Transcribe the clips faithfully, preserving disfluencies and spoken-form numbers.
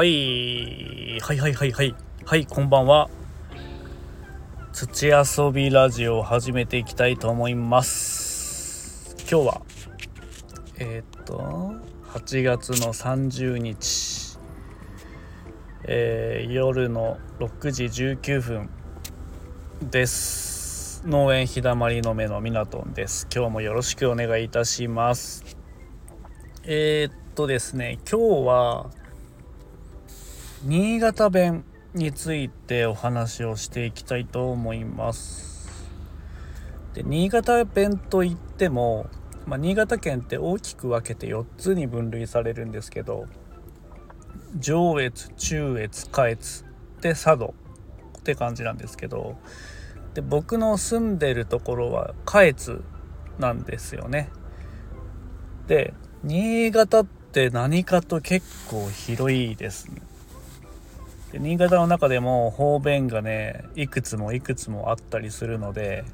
はい、はいはいはいはいはいこんばんは。土遊びラジオを始めていきたいと思います。今日はえー、っとはちがつのさんじゅうにち、えー、夜のろくじじゅうきゅうふんです。農園日だまりの目のミナトンです。今日もよろしくお願いいたします。えー、っとですね今日は新潟弁についてお話をしていきたいと思います。で、新潟弁といっても、まあ、新潟県って大きく分けてよっつに分類されるんですけど、上越、中越、下越で佐渡って感じなんですけど、で僕の住んでるところは下越なんですよね。で、新潟って何かと結構広いですね。で、新潟の中でも方言がねいくつもいくつもあったりするので、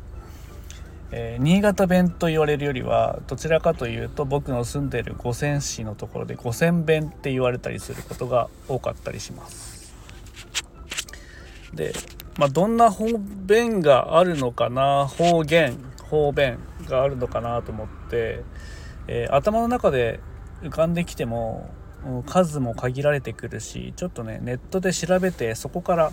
えー、新潟弁と言われるよりはどちらかというと僕の住んでいる五泉市のところで五泉弁って言われたりすることが多かったりします。で、まあ、どんな方言があるのかな、方言方言があるのかなと思って、えー、頭の中で浮かんできても数も限られてくるし、ちょっとねネットで調べてそこから、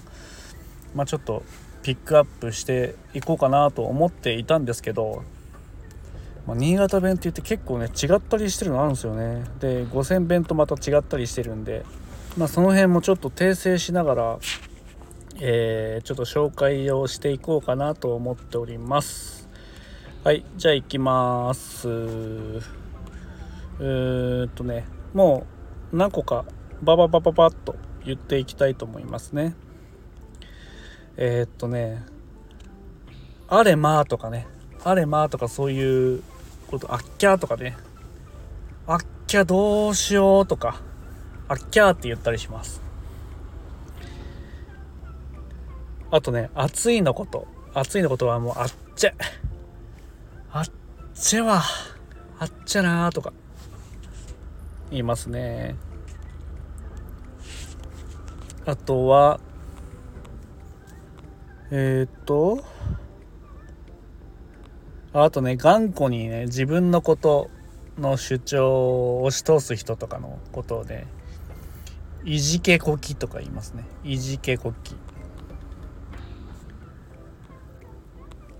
まあ、ちょっとピックアップしていこうかなと思っていたんですけど、まあ、新潟弁って言って結構ね違ったりしてるのあるんですよね。で、五泉弁とまた違ったりしてるんで、まあ、その辺もちょっと訂正しながら、えー、ちょっと紹介をしていこうかなと思っております。はい、じゃあいきます。うーっとねもう何個かバババババッと言っていきたいと思いますね。えー、っとねあれまーとかねあれまーとかそういうことあっきゃーとかねあっきゃどうしようとかあっきゃーって言ったりします。あとね暑いのこと暑いのことはもうあっちゃあっちゃはあっちゃなーとか言いますね。あとはえっとあとね頑固にね自分のことの主張を押し通す人とかのことをねいじけこきとか言いますね。いじけこき。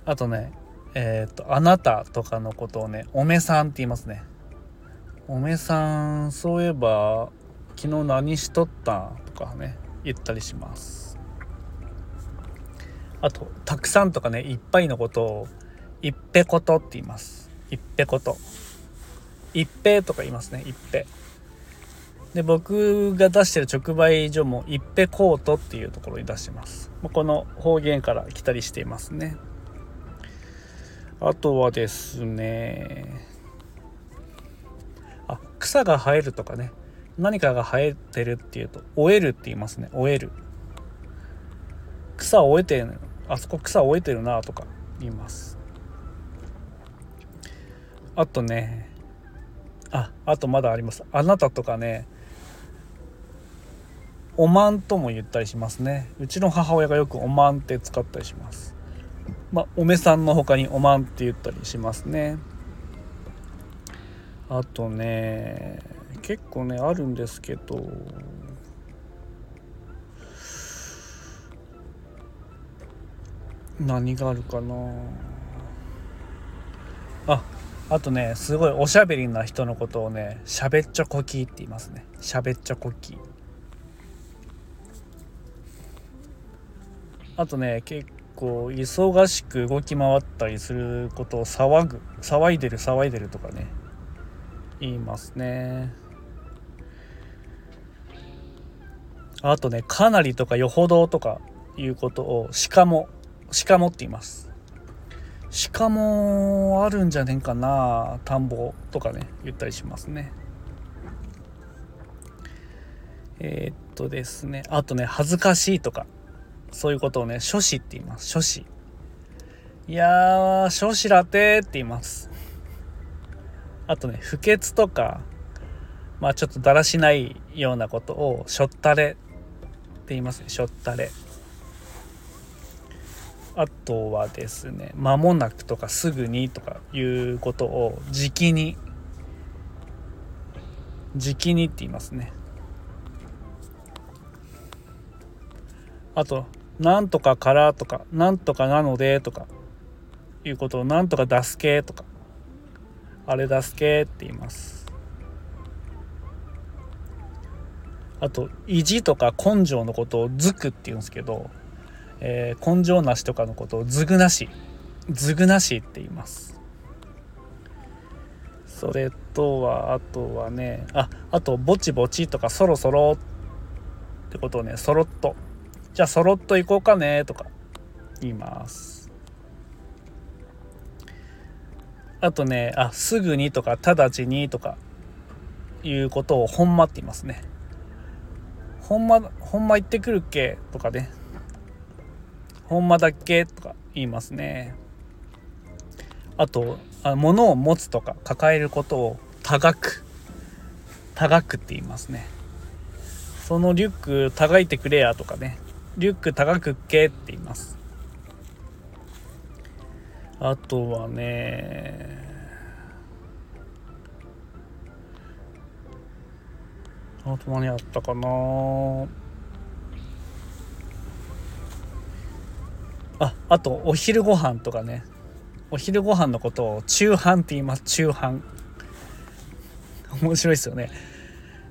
あとねえっとあなたとかのことをねおめさんって言いますね。おめさん、そういえば昨日何しとったんとかね言ったりします。あとたくさんとかねいっぱいのことをいっぺことって言います。いっぺこといっぺとか言いますね。いっぺで、僕が出してる直売所もいっぺコートっていうところに出してます。この方言から来たりしていますね。あとはですね草が生えるとかね何かが生えてるっていうと終えるって言いますね。終える草を終えてるあそこ草を終えてるなとか言います。あとねああとまだあります。あなたとかねおまんとも言ったりしますね。うちの母親がよくおまんって使ったりします。まあ、おめさんの他におまんって言ったりしますね。あとね結構ねあるんですけど、何があるかなあ。あとねすごいおしゃべりな人のことをねしゃべっちょこきって言いますね。しゃべっちょこき。あとね結構忙しく動き回ったりすることを騒ぐ騒いでる騒いでるとかね言いますね。あとねかなりとかよほどとかいうことをしかもしかもって言います。しかもあるんじゃねえかな田んぼとかね言ったりしますね。えー、っとですねあとね恥ずかしいとかそういうことをね諸子って言います。諸子いやー諸子らてーって言います。あとね不潔とかまあちょっとだらしないようなことをしょったれって言いますね。しょったれ。あとはですね、間もなくとかすぐにとかいうことをじきに、じきにって言いますね。あと、なんとかからとか、なんとかなのでとかいうことをなんとかだすけとか、あれだすけって言います。あと、意地とか根性のことをずくって言うんですけど、えー、根性なしとかのことをずぐなし、ずぐなしって言います。それとはあとはね、あ、あとぼちぼちとかそろそろってことをね、そろっと、じゃあそろっと行こうかねとか言います。あとね、あ、すぐにとか直ちにとかいうことをほんまって言いますね。ほんま、ほんま行ってくるっけとかね。ほんまだっけとか言いますね。あと、あ、物を持つとか抱えることをたがく、たがくって言いますね。そのリュックたがいてくれやとかね、リュックたがくっけって言います。あとはね、あと何あったかな、あ、あとお昼ご飯とかね、お昼ご飯のことを昼飯って言います。昼飯面白いですよね。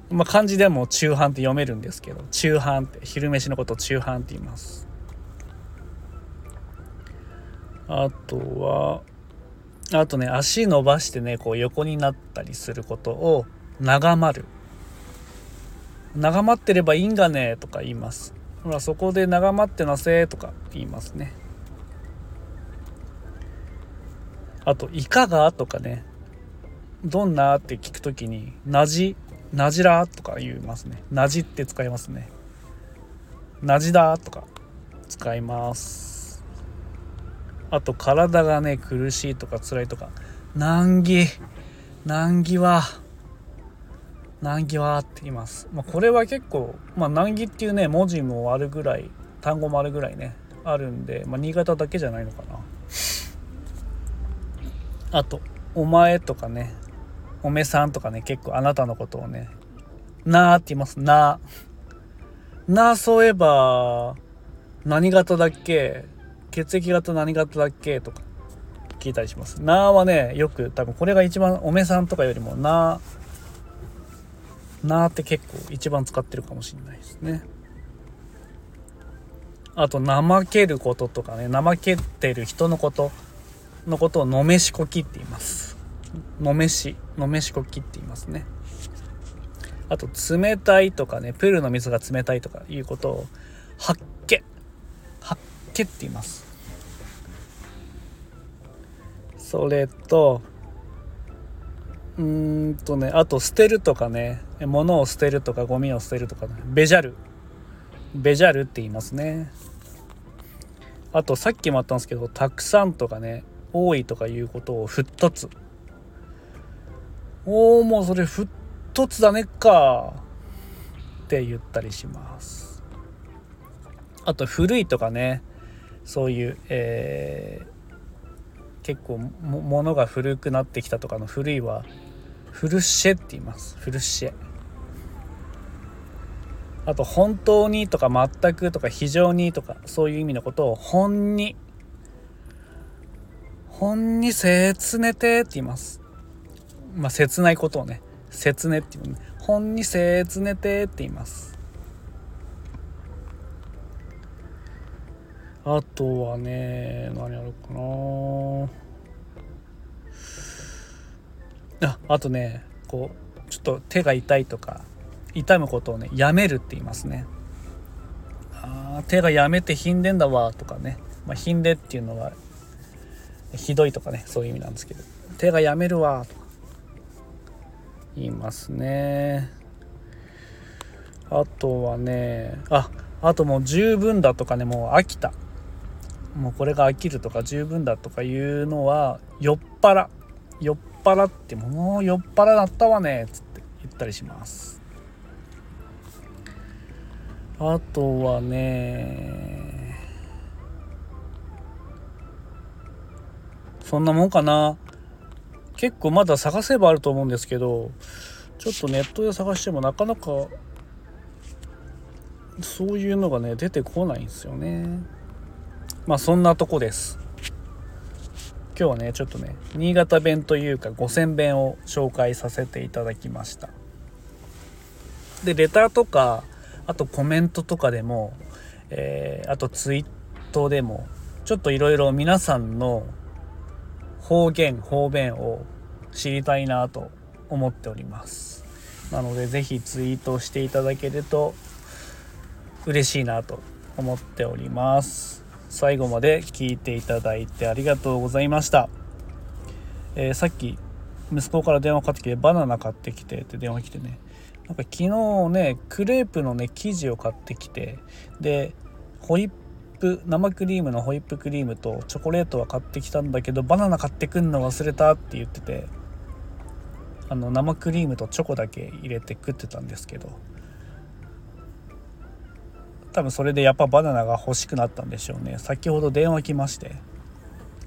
まあ、漢字でも中飯って読めるんですけど、中飯って昼飯のことを中飯って言います。あとはあとね、足伸ばしてね、こう横になったりすることを長まる、長まってればいいんがねとか言います。ほらそこで長まってなせとか言いますね。あといかがとかね、どんなって聞くときになじなじらとか言いますね。なじって使いますね。なじだとか使います。あと体がね、苦しいとか辛いとか、難儀、難儀は、難儀はって言います。まあ、これは結構、まあ、難儀っていうね、文字もあるぐらい、単語もあるぐらいね、あるんで、まあ、新潟だけじゃないのかな。あと、お前とかね、おめさんとかね、結構あなたのことをね、なーって言います。なーなーそういえば何型だっけ、血液型何型だっけとか聞いたりします。なーはね、よく多分これが一番、おめさんとかよりもなーなーって結構一番使ってるかもしれないですね。あと怠けることとかね、怠けてる人のことのことをのめしこきって言います。のめし、のめしこきって言いますね。あと冷たいとかね、プールの水が冷たいとかいうことをはっけ、はっけって言います。それとうーんとね、あと捨てるとかね、物を捨てるとかゴミを捨てるとか、ね、べじゃる、べじゃるって言いますね。あとさっきもあったんですけど、たくさんとかね、多いとかいうことをふっとつ、おーもうそれふっとつだねっかって言ったりします。あと古いとかね、そういう、えー、結構も物が古くなってきたとかの古いはフルシェって言います。フルシェ。あと本当にとか全くとか非常にとかそういう意味のことを本に、本に切ねてって言います。まあ、切ないことをね、切ねっていうね、本に切ねてって言います。あとはね、何あるかなあ。あとね、こうちょっと手が痛いとか痛むことをね、やめるって言いますね。あ、手がやめてひんでんだわとかね、まあ、ひんでっていうのはひどいとかね、そういう意味なんですけど、手がやめるわとか言いますね。あとはね、あ、あともう十分だとかね、もう飽きた、もうこれが飽きるとか十分だとかいうのは酔っ払、酔っ払ってもう酔っ払だったわねっつって言っったりします。あとはね、そんなもんかな。結構まだ探せばあると思うんですけど、ちょっとネットで探してもなかなかそういうのがね出てこないんですよね。まあそんなとこです。今日はねちょっとね新潟弁というか五線弁を紹介させていただきました。でレターとかあとコメントとかでも、えー、あとツイートでもちょっといろいろ皆さんの方言方便を知りたいなと思っております。なのでぜひツイートしていただけると嬉しいなと思っております。最後まで聞いていただいてありがとうございました。えー、さっき息子から電話かかってきて、バナナ買ってきてって電話来てね、なんか昨日ねクレープのね生地を買ってきて、でホイップ生クリームのホイップクリームとチョコレートは買ってきたんだけど、バナナ買ってくんの忘れたって言ってて、あの生クリームとチョコだけ入れて食ってたんですけど、多分それでやっぱバナナが欲しくなったんでしょうね。先ほど電話来まして、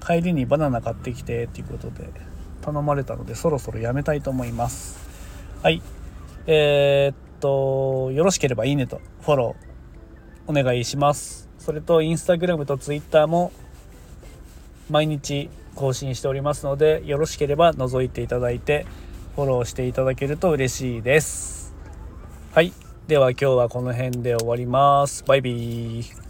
帰りにバナナ買ってきてっていうことで頼まれたので、そろそろやめたいと思います。はいえー、っとよろしければいいねとフォローお願いします。それとインスタグラムとツイッターも毎日更新しておりますので、よろしければ覗いていただいてフォローしていただけると嬉しいです。はいでは今日はこの辺で終わります。バイビー。